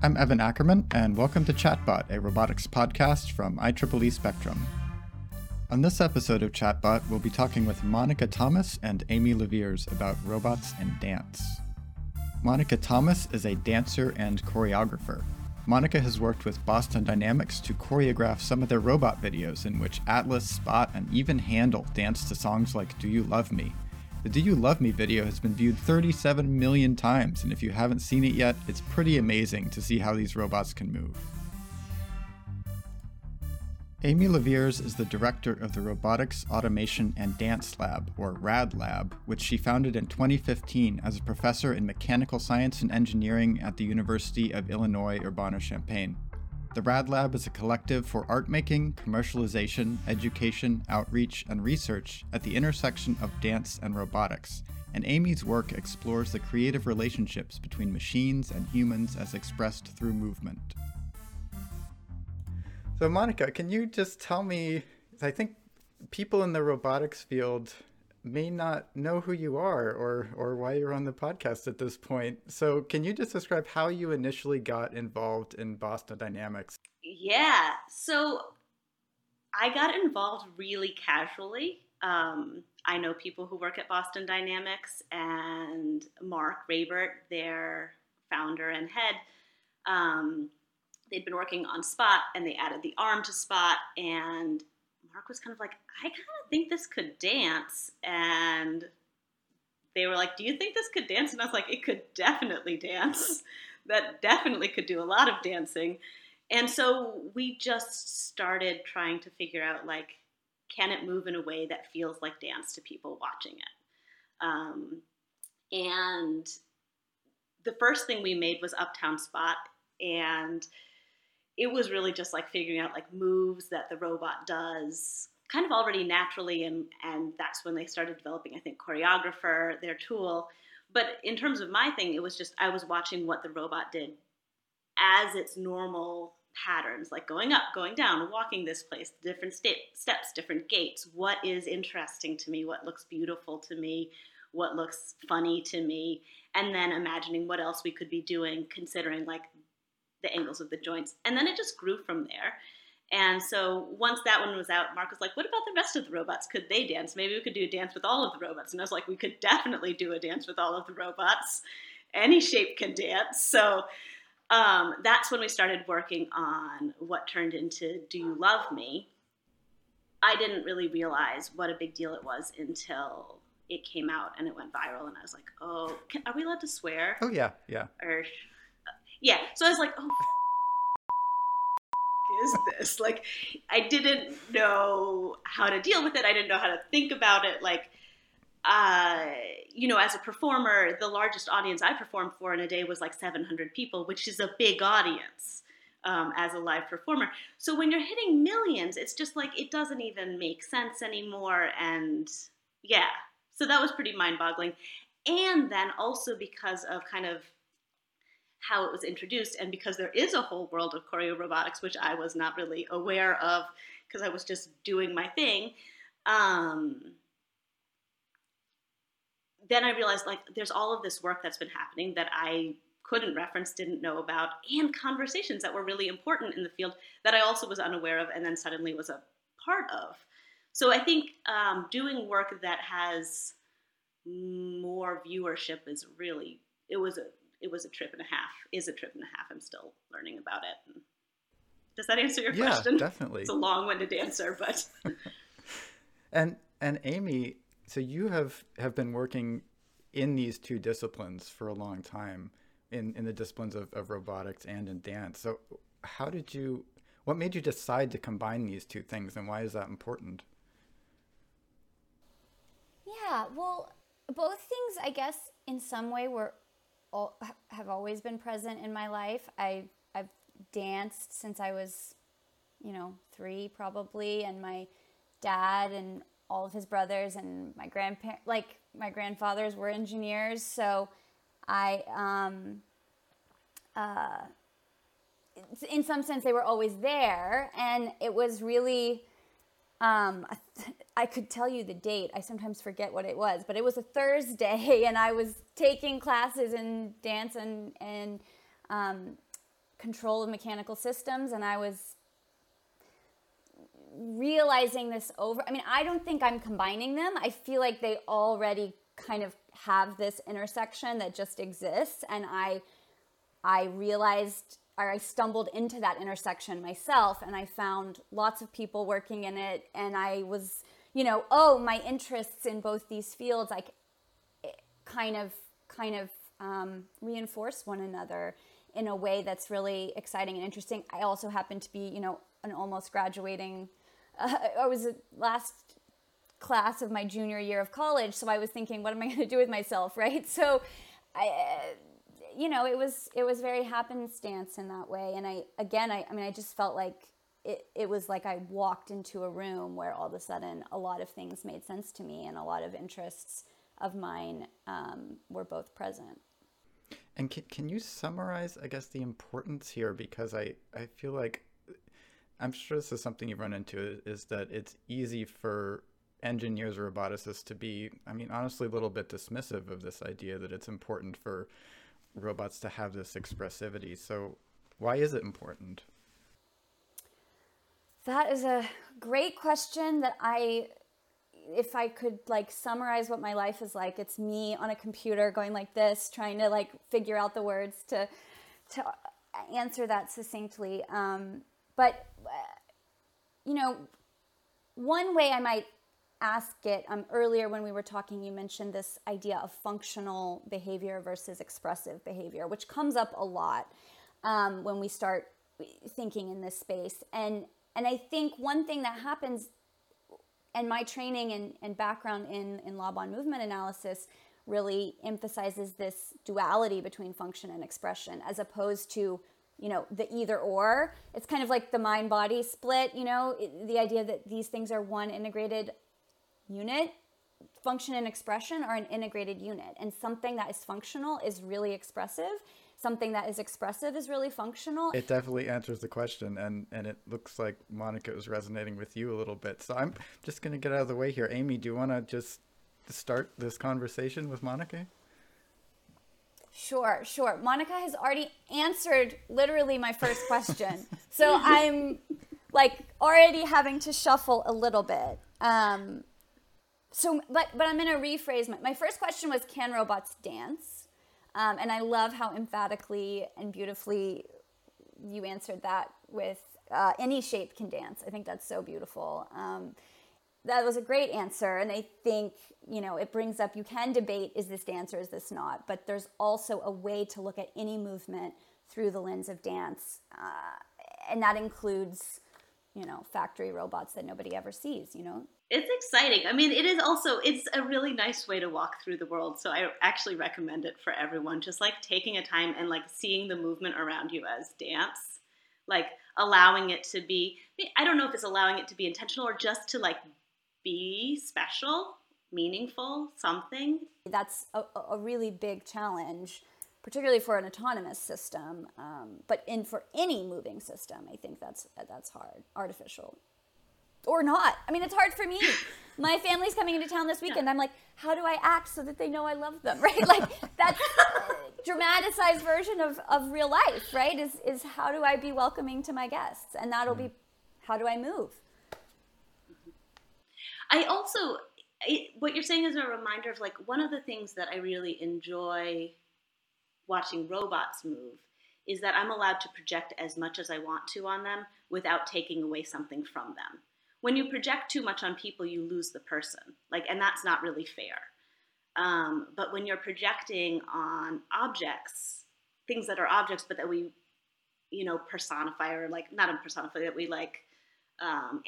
I'm Evan Ackerman, and welcome to Chatbot, a robotics podcast from IEEE Spectrum. On this episode of Chatbot, we'll be talking with Monica Thomas and Amy LaViers about robots and dance. Monica Thomas is a dancer and choreographer. Monica has worked with Boston Dynamics to choreograph some of their robot videos in which Atlas, Spot, and even Handle dance to songs like Do You Love Me? The Do You Love Me video has been viewed 37 million times, and if you haven't seen it yet, it's pretty amazing to see how these robots can move. Amy LaViers is the director of the Robotics, Automation, and Dance Lab, or RAD Lab, which she founded in 2015 as a professor in mechanical science and engineering at the University of Illinois Urbana-Champaign. The RAD Lab is a collective for art making, commercialization, education, outreach, and research at the intersection of dance and robotics, and Amy's work explores the creative relationships between machines and humans as expressed through movement. So Monica, can you just tell me, I think people in the robotics field may not know who you are or why you're on the podcast at this point. So can you just describe how you initially got involved in Boston Dynamics? Yeah, so I got involved really casually. I know people who work at Boston Dynamics, and Mark Raybert, their founder and head, they'd been working on Spot, and they added the arm to Spot, and Mark was kind of like, I kind of think this could dance. And they were like, do you think this could dance? And I was like, it could definitely dance. That definitely could do a lot of dancing. And so we just started trying to figure out, like, can it move in a way that feels like dance to people watching it? And the first thing we made was Uptown Spot. And it was really just like figuring out like moves that the robot does kind of already naturally, and that's when they started developing, I think, Choreographer, their tool. But in terms of my thing, it was just I was watching what the robot did as its normal patterns, like going up, going down, walking this place, different steps, different gates. What is interesting to me? What looks beautiful to me? What looks funny to me? And then imagining what else we could be doing, considering like the angles of the joints. And then it just grew from there. And so once that one was out, Mark was like, what about the rest of the robots? Could they dance? Maybe we could do a dance with all of the robots. And I was like, we could definitely do a dance with all of the robots. Any shape can dance. So that's when we started working on what turned into Do You Love Me? I didn't really realize what a big deal it was until it came out and it went viral. And I was like, oh, are we allowed to swear? Oh, yeah, yeah. Yeah, so I was like, oh, is this? Like, I didn't know how to deal with it. I didn't know how to think about it. Like, you know, as a performer, the largest audience I performed for in a day was like 700 people, which is a big audience as a live performer. So when you're hitting millions, it's just like, it doesn't even make sense anymore. And yeah, so that was pretty mind-boggling. And then also because of kind of how it was introduced, and because there is a whole world of choreo robotics, which I was not really aware of because I was just doing my thing. Then I realized, like, there's all of this work that's been happening that I couldn't reference, didn't know about, and conversations that were really important in the field that I also was unaware of and then suddenly was a part of. So I think doing work that has more viewership is really, it was a trip and a half, is a trip and a half. I'm still learning about it. Does that answer your question? Yeah, definitely. It's a long-winded answer, but. And Amy, so you have been working in these two disciplines for a long time, in the disciplines of robotics and in dance. So what made you decide to combine these two things, and why is that important? Yeah, well, both things, I guess, in some way have always been present in my life. I've danced since I was, 3 probably, and my dad and all of his brothers and my grandparents, like my grandfathers, were engineers. So I, in some sense, they were always there, and it was really, I could tell you the date. I sometimes forget what it was, but it was a Thursday, and I was taking classes in dance and control of mechanical systems, and I was realizing this over, I mean, I don't think I'm combining them. I feel like they already kind of have this intersection that just exists, and I realized, or I stumbled into that intersection myself, and I found lots of people working in it, and I was, you know, oh, my interests in both these fields, like, kind of reinforce one another in a way that's really exciting and interesting. I also happen to be, you know, an almost graduating, I was the last class of my junior year of college, so I was thinking, what am I going to do with myself, right? So, you know, it was very happenstance in that way, and I just felt like it was like I walked into a room where all of a sudden a lot of things made sense to me, and a lot of interests of mine were both present. And can you summarize, I guess, the importance here? Because I feel like, I'm sure this is something you've run into, is that it's easy for engineers or roboticists to be, I mean, honestly, a little bit dismissive of this idea that it's important for robots to have this expressivity. So why is it important? That is a great question that if I could like summarize what my life is like, it's me on a computer going like this, trying to like figure out the words to answer that succinctly. But, you know, one way I might ask it, earlier when we were talking, you mentioned this idea of functional behavior versus expressive behavior, which comes up a lot when we start thinking in this space. And I think one thing that happens, and my training and background in Laban movement analysis really emphasizes this duality between function and expression, as opposed to, you know, the either or. It's kind of like the mind-body split, you know, the idea that these things are one integrated unit. Function and expression are an integrated unit, and something that is functional is really expressive. Something that is expressive is really functional. It definitely answers the question, and it looks like, Monica, it was resonating with you a little bit. So I'm just going to get out of the way here. Amy, do you want to just start this conversation with Monica? Sure. Monica has already answered literally my first question. So I'm like already having to shuffle a little bit. But I'm going to rephrase my first question was, can robots dance? And I love how emphatically and beautifully you answered that with any shape can dance. I think that's so beautiful. That was a great answer. And I think, you know, it brings up, you can debate, is this dance or is this not? But there's also a way to look at any movement through the lens of dance. And that includes, you know, factory robots that nobody ever sees, you know. It's exciting. I mean, it's a really nice way to walk through the world. So I actually recommend it for everyone, just like taking a time and like seeing the movement around you as dance, like allowing it to be, I don't know if it's allowing it to be intentional or just to like be special, meaningful, something. That's a really big challenge, particularly for an autonomous system, but for any moving system, I think that's hard, artificial. Or not. I mean, it's hard for me. My family's coming into town this weekend. I'm like, how do I act so that they know I love them, right? Like that's a dramatized version of real life, right? Is how do I be welcoming to my guests? And that'll be, how do I move? I also, what you're saying is a reminder of like, one of the things that I really enjoy watching robots move is that I'm allowed to project as much as I want to on them without taking away something from them. When you project too much on people, you lose the person, like, and that's not really fair. But when you're projecting on objects, things that are objects, but that we, you know, personify or like, not personify, that we like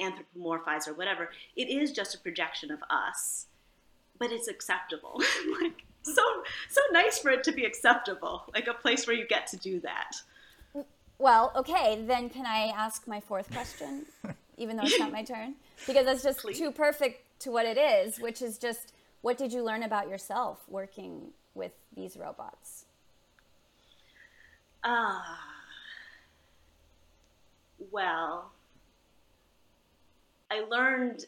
anthropomorphize or whatever, it is just a projection of us, but it's acceptable. Like, so nice for it to be acceptable, like a place where you get to do that. Well, okay, then can I ask my fourth question? Even though it's not my turn, because that's just too perfect to what it is, which is just, what did you learn about yourself working with these robots? Well, I learned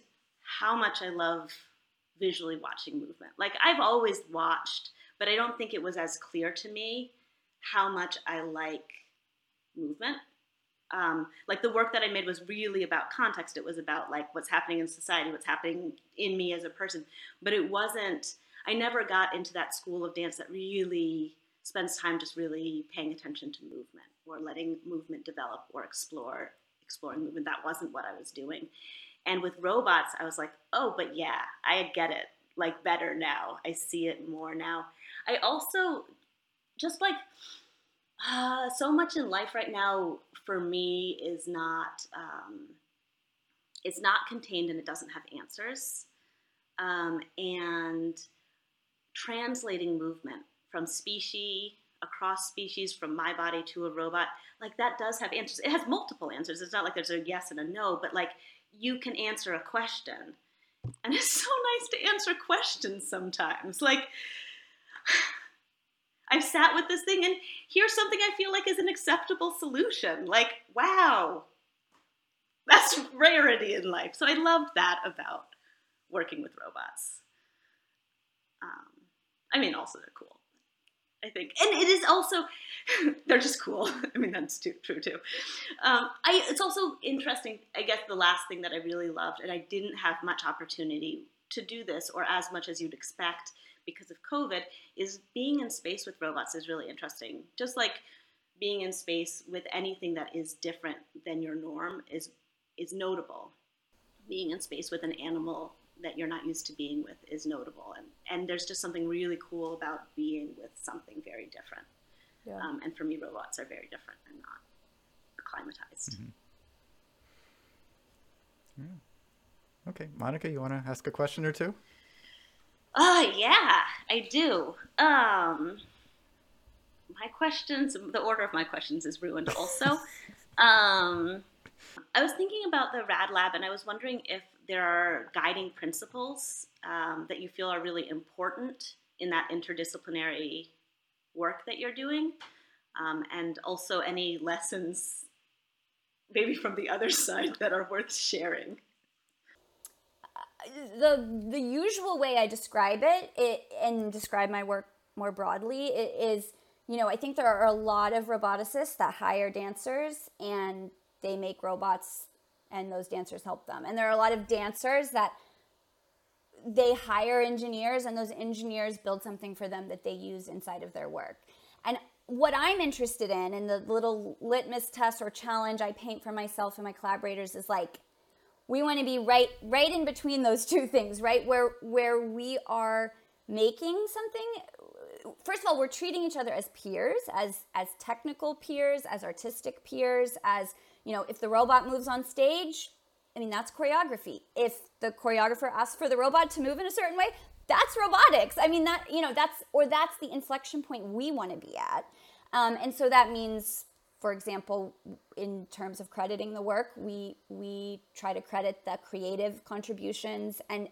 how much I love visually watching movement. Like, I've always watched, but I don't think it was as clear to me how much I like movement. Like the work that I made was really about context. It was about like what's happening in society, what's happening in me as a person. But it wasn't, I never got into that school of dance that really spends time just really paying attention to movement or letting movement develop or exploring movement. That wasn't what I was doing. And with robots, I was like, oh, but yeah, I get it like better now. I see it more now. I also just like, so much in life right now for me is not, it's not contained and it doesn't have answers. And translating movement from species, across species, from my body to a robot, like that does have answers. It has multiple answers. It's not like there's a yes and a no, but like you can answer a question. And it's so nice to answer questions sometimes. Like, I've sat with this thing and here's something I feel like is an acceptable solution. Like, wow, that's rarity in life. So I loved that about working with robots. I mean, also they're cool, I think. And it is also, they're just cool. I mean, that's true too. It's also interesting, I guess the last thing that I really loved, and I didn't have much opportunity to do this or as much as you'd expect because of COVID, is being in space with robots is really interesting. Just like being in space with anything that is different than your norm is notable. Being in space with an animal that you're not used to being with is notable. And there's just something really cool about being with something very different. Yeah. And for me, robots are very different and not acclimatized. Mm-hmm. Yeah. Okay, Monica, you want to ask a question or two? Yeah, I do. My questions, the order of my questions is ruined also. I was thinking about the Rad Lab and I was wondering if there are guiding principles that you feel are really important in that interdisciplinary work that you're doing, and also any lessons maybe from the other side that are worth sharing. The usual way I describe it and describe my work more broadly is, you know, I think there are a lot of roboticists that hire dancers and they make robots and those dancers help them. And there are a lot of dancers that they hire engineers and those engineers build something for them that they use inside of their work. And what I'm interested in and the little litmus test or challenge I paint for myself and my collaborators is like, we want to be right in between those two things, right? Where we are making something. First of all, we're treating each other as peers, as technical peers, as artistic peers, as, you know, if the robot moves on stage, I mean, that's choreography. If the choreographer asks for the robot to move in a certain way, that's robotics. I mean, that, you know, that's the inflection point we want to be at. And so that means, for example, in terms of crediting the work, we try to credit the creative contributions and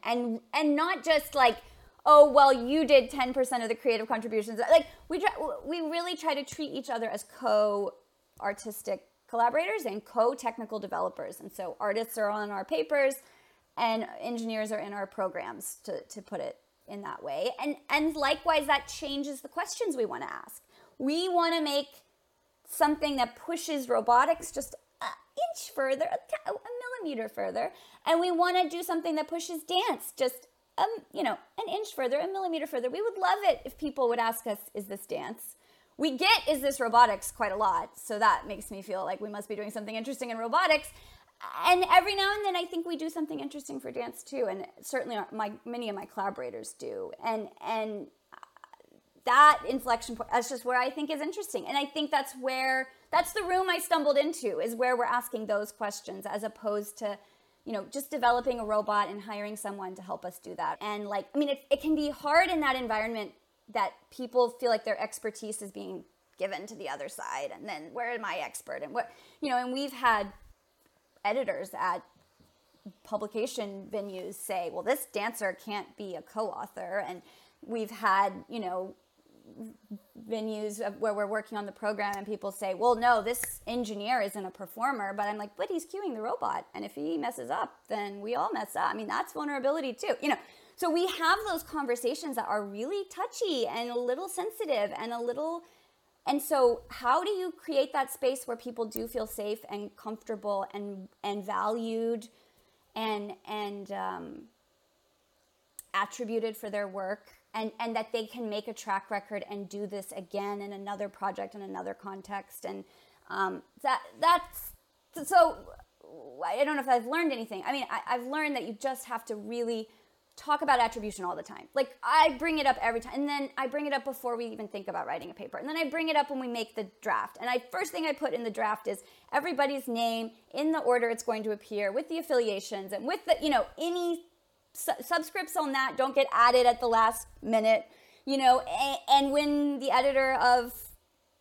not just like, oh, well, you did 10% of the creative contributions. Like we really try to treat each other as co-artistic collaborators and co-technical developers. And so artists are on our papers and engineers are in our programs, to put it in that way. And likewise, that changes the questions we want to ask. We want to make something that pushes robotics just an inch further, a millimeter further, and we want to do something that pushes dance just an inch further, a millimeter further. We would love it if people would ask us, is this dance? We get, is this robotics, quite a lot, so that makes me feel like we must be doing something interesting in robotics. And every now and then I think we do something interesting for dance too, and certainly many of my collaborators do. And that inflection point, that's just where I think is interesting. And I think that's the room I stumbled into, is where we're asking those questions as opposed to, you know, just developing a robot and hiring someone to help us do that. And like, I mean, it can be hard in that environment that people feel like their expertise is being given to the other side. And then where am I expert? And what, you know, and we've had editors at publication venues say, well, this dancer can't be a co-author. And we've had, you know, venues where we're working on the program and people say, well, no, this engineer isn't a performer, but I'm like, but he's cueing the robot. And if he messes up, then we all mess up. I mean, that's vulnerability too, you know? So we have those conversations that are really touchy and a little sensitive and a little And so how do you create that space where people do feel safe and comfortable and valued and attributed for their work, and that they can make a track record and do this again in another project, in another context? And that's so I don't know if I've learned anything. I mean, I've learned that you just have to really talk about attribution all the time. Like, I bring it up every time, and then I bring it up before we even think about writing a paper, and then I bring it up when we make the draft. And I first thing I put in the draft is everybody's name in the order it's going to appear, with the affiliations and with the, you know, any subscripts on that don't get added at the last minute, you know. And when the editor of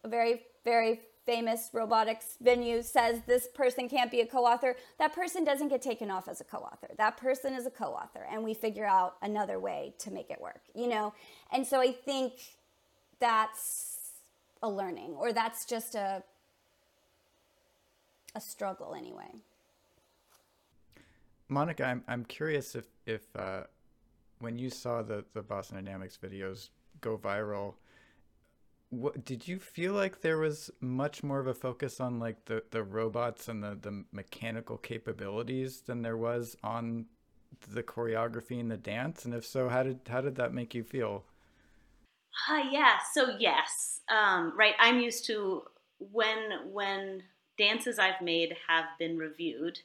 a very, very famous robotics venue says this person can't be a co-author, that person doesn't get taken off as a co-author. That person is a co-author, and we figure out another way to make it work, you know? And so I think that's a learning, or that's just a struggle anyway. Monica, I'm curious if when you saw the Boston Dynamics videos go viral, what did you feel like? There was much more of a focus on like the robots and the mechanical capabilities than there was on the choreography and the dance? And if so, how did that make you feel? Yeah. So yes. Right. I'm used to when dances I've made have been reviewed,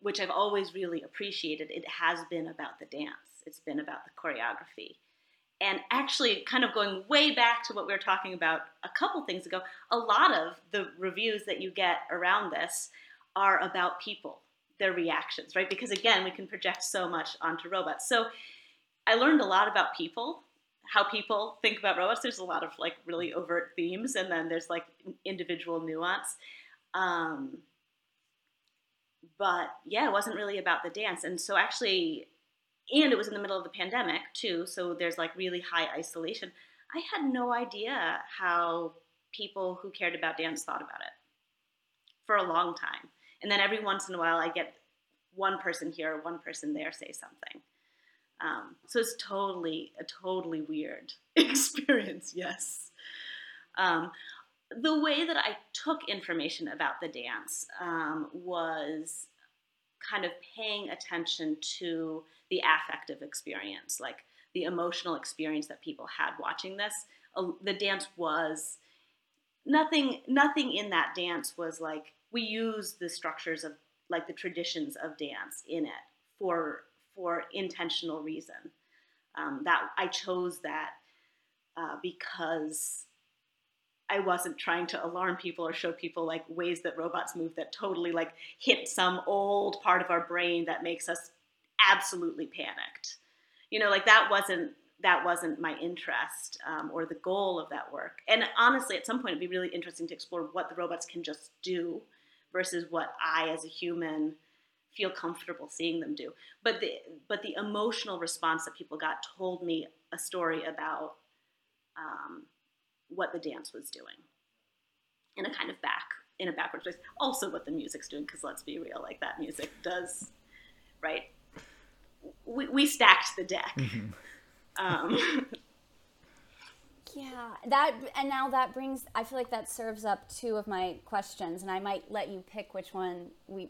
which I've always really appreciated. It has been about the dance. It's been about the choreography. And actually, kind of going way back to what we were talking about a couple things ago, a lot of the reviews that you get around this are about people, their reactions, right? Because again, we can project so much onto robots. So I learned a lot about people, how people think about robots. There's a lot of like really overt themes, and then there's like individual nuance. But yeah, it wasn't really about the dance. And so actually, and it was in the middle of the pandemic too, so there's like really high isolation. I had no idea how people who cared about dance thought about it for a long time. And then every once in a while I get one person here or one person there say something. So it's a totally weird experience, yes. The way that I took information about the dance was kind of paying attention to the affective experience, like the emotional experience that people had watching this. The dance was, nothing in that dance was like, we use the structures of, like the traditions of dance in it for intentional reason. That I chose that because I wasn't trying to alarm people or show people like ways that robots move that totally like hit some old part of our brain that makes us absolutely panicked. You know, like that wasn't my interest or the goal of that work. And honestly, at some point it'd be really interesting to explore what the robots can just do versus what I as a human feel comfortable seeing them do. But the emotional response that people got told me a story about what the dance was doing in a kind of backwards place. Also what the music's doing, because let's be real, like that music does, right? We stacked the deck. Mm-hmm. Yeah, that, and now that brings, I feel like that serves up two of my questions, and I might let you pick which one we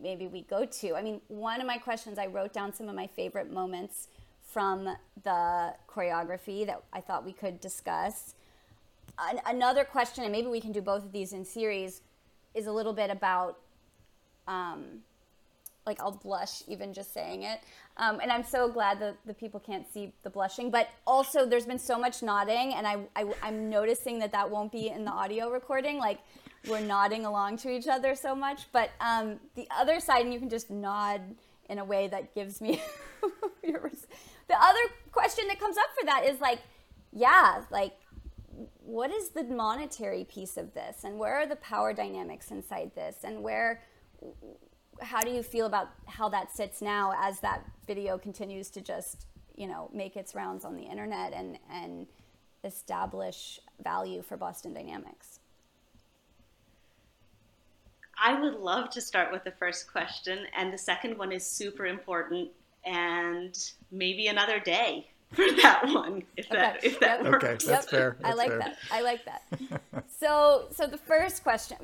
go to. I mean, one of my questions, I wrote down some of my favorite moments from the choreography that I thought we could discuss. Another question, and maybe we can do both of these in series, is a little bit about, like I'll blush even just saying it. And I'm so glad that the people can't see the blushing, but also there's been so much nodding, and I'm noticing that won't be in the audio recording. Like, we're nodding along to each other so much, but the other side, and you can just nod in a way that gives me the other question that comes up for that is like, yeah, like, what is the monetary piece of this, and where are the power dynamics inside this, and how do you feel about how that sits now as that video continues to just, you know, make its rounds on the internet and establish value for Boston Dynamics? I would love to start with the first question, and the second one is super important and maybe another day. for that one, if that works. Okay, that's fair. I like that. So the first question.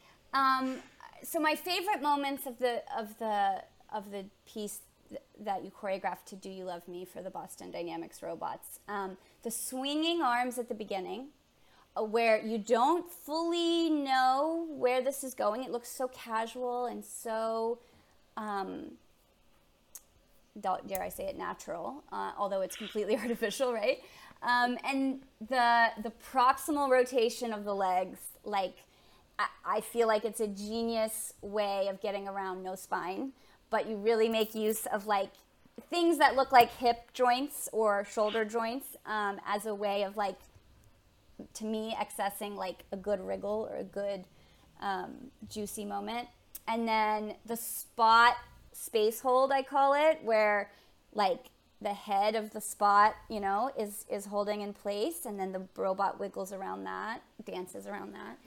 So my favorite moments of the piece that you choreographed to Do You Love Me for the Boston Dynamics robots. The swinging arms at the beginning, where you don't fully know where this is going. It looks so casual and so, dare I say it, natural, although it's completely artificial, right? And the proximal rotation of the legs, like, I feel like it's a genius way of getting around no spine, but you really make use of like things that look like hip joints or shoulder joints as a way of, like, to me, accessing like a good wriggle or a good juicy moment. And then the spot space hold, I call it, where like the head of the spot, you know, is holding in place, and then the robot wiggles around that, dances around that.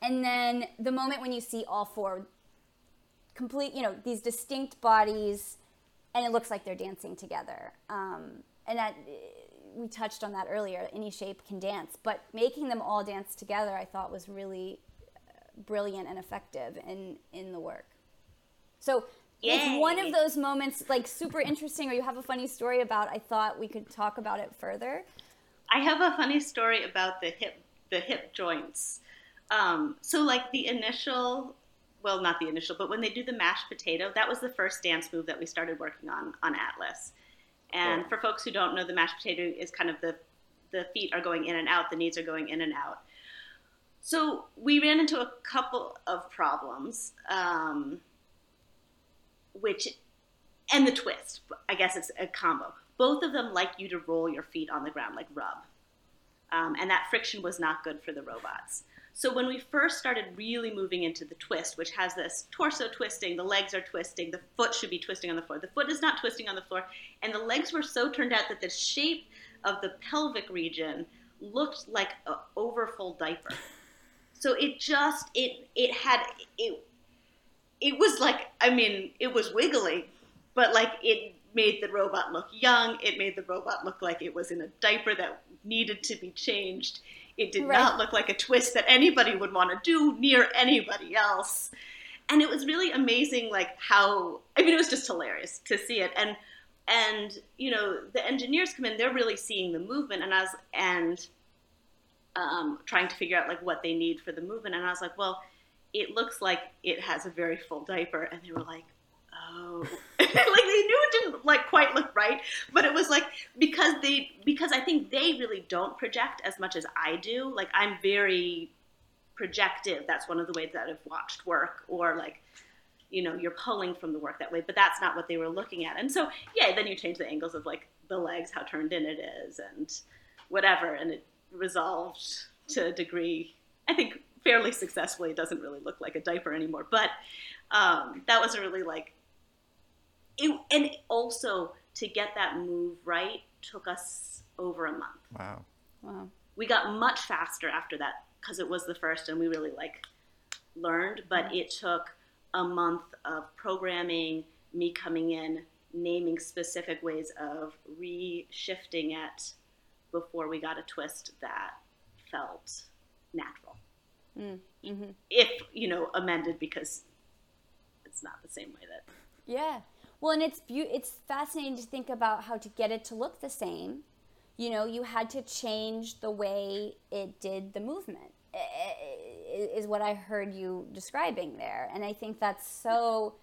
And then the moment when you see all four complete, you know, these distinct bodies, and it looks like they're dancing together. And that, we touched on that earlier, any shape can dance, but making them all dance together, I thought, was really brilliant and effective in the work. So if one of those moments, like, super interesting, or you have a funny story about, I thought we could talk about it further. I have a funny story about the hip joints. So like the initial, well, not the initial, but when they do the mashed potato, that was the first dance move that we started working on Atlas. And for folks who don't know, the mashed potato is kind of the feet are going in and out, the knees are going in and out. So we ran into a couple of problems, and the twist, I guess it's a combo. Both of them like you to roll your feet on the ground, like rub. And that friction was not good for the robots. So when we first started really moving into the twist, which has this torso twisting, the legs are twisting, the foot should be twisting on the floor. The foot is not twisting on the floor, and the legs were so turned out that the shape of the pelvic region looked like an overfull diaper. So it was like, I mean, it was wiggly, but like it made the robot look young. It made the robot look like it was in a diaper that needed to be changed. It did not look like a twist that anybody would want to do near anybody else. And it was really amazing, like how, I mean, it was just hilarious to see it. And you know, the engineers come in, they're really seeing the movement and trying to figure out like what they need for the movement. And I was like, well, it looks like it has a very full diaper. And they were like, oh, like they knew it didn't like quite look right, but it was like, because I think they really don't project as much as I do. Like, I'm very projective. That's one of the ways that I've watched work, or like, you know, you're pulling from the work that way, but that's not what they were looking at. And so, then you change the angles of like the legs, how turned in it is and whatever. And it resolved to a degree, I think, fairly successfully. It doesn't really look like a diaper anymore, but that was a really like, it, and also to get that move right took us over a month. Wow. We got much faster after that because it was the first and we really like learned, but it took a month of programming, me coming in, naming specific ways of re-shifting it before we got a twist that felt natural. Mm-hmm. If, you know, amended, because it's not the same way that... Yeah. Well, and it's fascinating to think about how to get it to look the same. You know, you had to change the way it did the movement, is what I heard you describing there. And I think that's so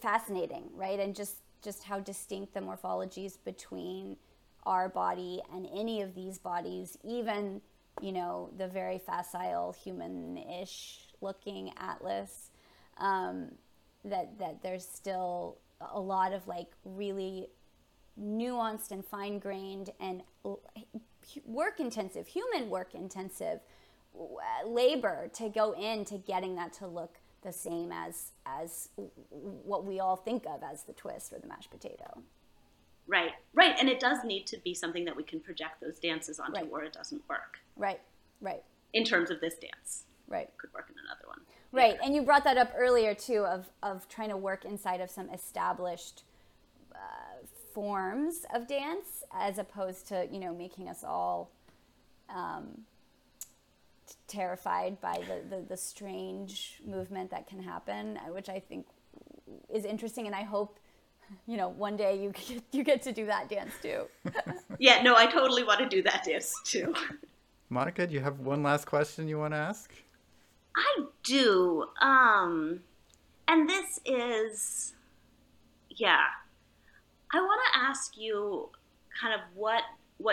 fascinating, right? And just how distinct the morphologies between our body and any of these bodies, even, you know, the very facile, human-ish looking Atlas, that there's still a lot of like really nuanced and fine-grained and human work intensive labor to go into getting that to look the same as what we all think of as the twist or the mashed potato. Right. And it does need to be something that we can project those dances onto, or it doesn't work. Right. In terms of this dance. Right. It could work in another one. Right. Yeah. And you brought that up earlier, too, of trying to work inside of some established forms of dance, as opposed to, you know, making us all terrified by the strange movement that can happen, which I think is interesting, and I hope, you know, one day you get to do that dance too. Yeah, no, I totally want to do that dance too. Monica, do you have one last question you want to ask? I do. And this is, yeah, I want to ask you kind of what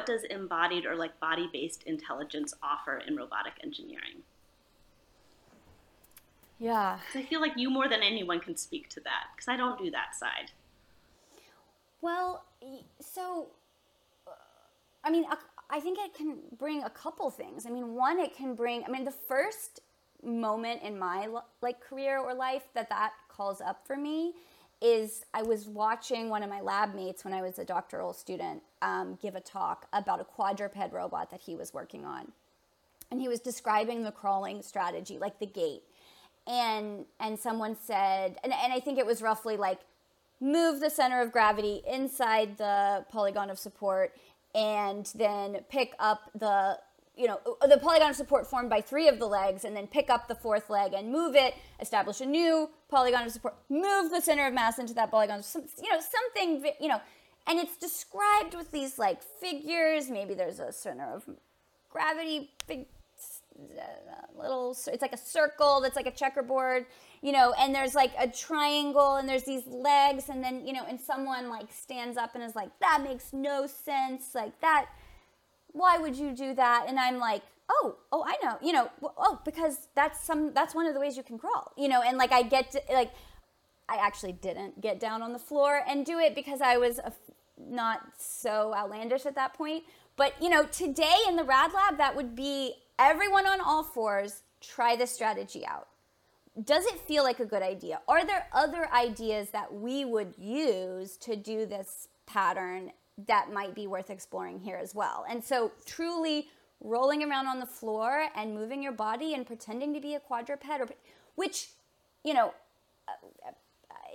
does embodied or like body-based intelligence offer in robotic engineering? Yeah. I feel like you more than anyone can speak to that, because I don't do that side. Well, so, I mean, I think it can bring a couple things. I mean, one, it can bring, I mean, the first moment in my like career or life that calls up for me is I was watching one of my lab mates when I was a doctoral student give a talk about a quadruped robot that he was working on. And he was describing the crawling strategy, like the gait. And someone said, and I think it was roughly like, move the center of gravity inside the polygon of support, and then pick up the, you know, the polygon of support formed by three of the legs, and then pick up the fourth leg and move it, establish a new polygon of support, move the center of mass into that polygon, you know, something, you know, and it's described with these like figures. Maybe there's a center of gravity, big little, it's like a circle that's like a checkerboard, you know, and there's like a triangle, and there's these legs, and then, you know, and someone like stands up and is like, that makes no sense, like that, why would you do that? And I'm like, oh, I know, you know, oh, because that's one of the ways you can crawl, you know, and like I get to, like, I actually didn't get down on the floor and do it because I was not so outlandish at that point, but, you know, today in the Rad Lab, that would be everyone on all fours, try this strategy out. Does it feel like a good idea? Are there other ideas that we would use to do this pattern that might be worth exploring here as well? And so truly rolling around on the floor and moving your body and pretending to be a quadruped, or, which, you know,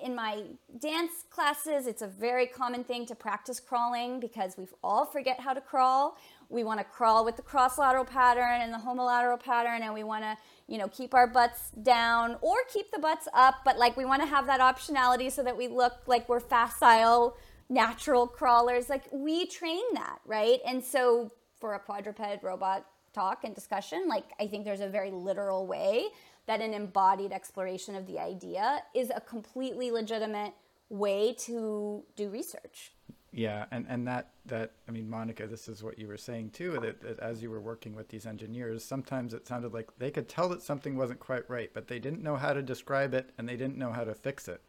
in my dance classes, it's a very common thing to practice crawling, because we all forget how to crawl. We want to crawl with the cross-lateral pattern and the homolateral pattern, and we want to, you know, keep our butts down or keep the butts up, but like we want to have that optionality so that we look like we're facile, natural crawlers. Like we train that, right? And so for a quadruped robot talk and discussion, like I think there's a very literal way that an embodied exploration of the idea is a completely legitimate way to do research. Yeah, and that, I mean, Monica, this is what you were saying too, that as you were working with these engineers, sometimes it sounded like they could tell that something wasn't quite right, but they didn't know how to describe it, and they didn't know how to fix it,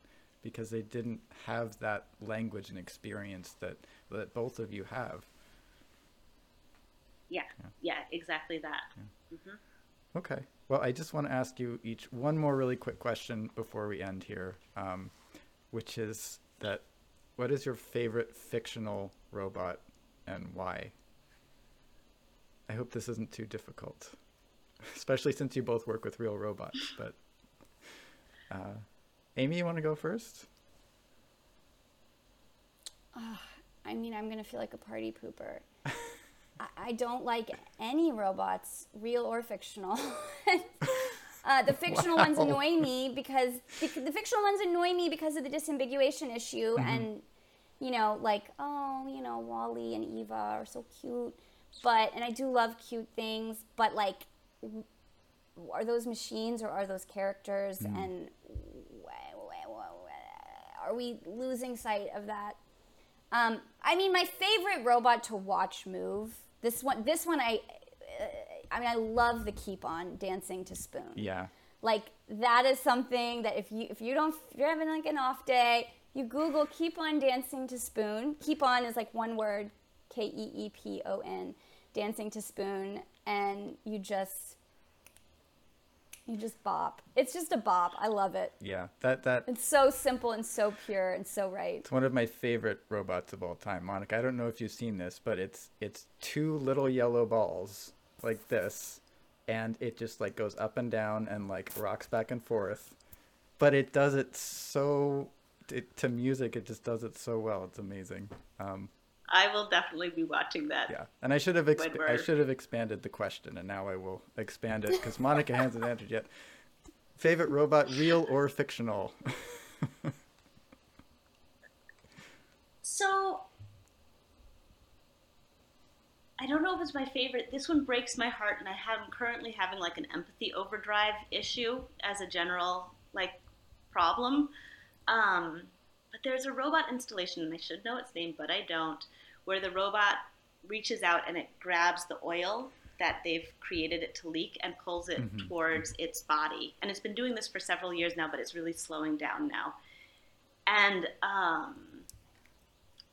because they didn't have that language and experience that both of you have. Yeah, exactly that. Yeah. Mm-hmm. Okay, well, I just want to ask you each one more really quick question before we end here, which is that, what is your favorite fictional robot and why? I hope this isn't too difficult, especially since you both work with real robots. But Amy, you want to go first? I mean, I'm going to feel like a party pooper. I don't like any robots, real or fictional. The fictional ones annoy me because the fictional ones annoy me because of the disambiguation issue, mm-hmm. and, you know, like, oh, you know, Wall-E and Eva are so cute, and I do love cute things, but like, are those machines or are those characters? Mm-hmm. And are we losing sight of that? I mean, my favorite robot to watch move, this one I mean, I love the Keep On dancing to Spoon. Yeah. Like that is something that if you're having like an off day, you Google Keep On dancing to Spoon. Keep On is like one word, KEEPON, dancing to Spoon, and you just bop. It's just a bop. I love it. Yeah. That it's so simple and so pure and so right. It's one of my favorite robots of all time, Monica. I don't know if you've seen this, but it's two little yellow balls like this, and it just like goes up and down and like rocks back and forth, but it does it so to music, it just does it so well. It's amazing. I will definitely be watching that. Yeah, and I should have expanded the question, and now I will expand it because Monica hasn't answered yet. Favorite robot, real or fictional? So, I don't know if it's my favorite. This one breaks my heart, and I'm currently having like an empathy overdrive issue as a general like problem. But there's a robot installation, and I should know its name, but I don't, where the robot reaches out and it grabs the oil that they've created it to leak and pulls it towards its body. And it's been doing this for several years now, but it's really slowing down now. And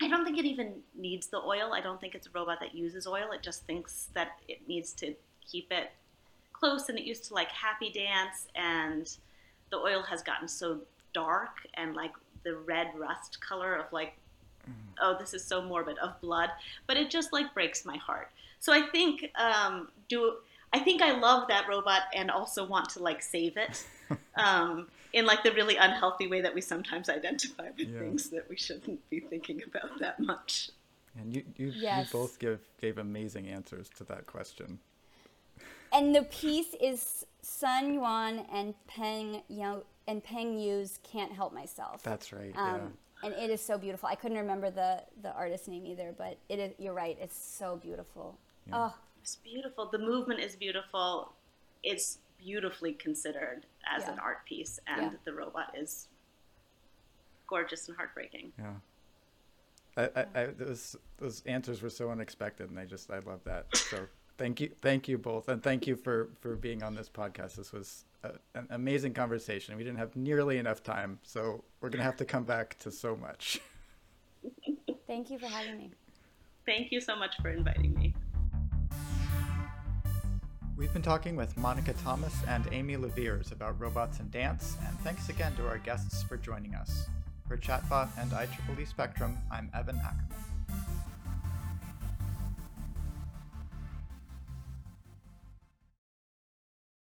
I don't think it even needs the oil. I don't think it's a robot that uses oil. It just thinks that it needs to keep it close, and it used to like happy dance, and the oil has gotten so dark and like the red rust color of like, oh, this is so morbid, of blood, but it just like breaks my heart. So I think, I love that robot and also want to like save it in like the really unhealthy way that we sometimes identify with things that we shouldn't be thinking about that much. And you both gave amazing answers to that question. And the piece is Sun Yuan and Peng Yu's Can't Help Myself. That's right. And it is so beautiful. I couldn't remember the artist's name either, but it is, you're right. It's so beautiful. Yeah. Oh, it's beautiful. The movement is beautiful. It's beautifully considered as an art piece, and the robot is gorgeous and heartbreaking. Yeah. I those answers were so unexpected, and I love that. So thank you both, and thank you for being on this podcast. This was an amazing conversation. We didn't have nearly enough time, so we're gonna have to come back to so much. Thank you for having me. Thank you so much for inviting me. We've been talking with Monica Thomas and Amy LaViers about robots and dance, and thanks again to our guests for joining us. For Chatbot and IEEE Spectrum, I'm Evan Ackerman.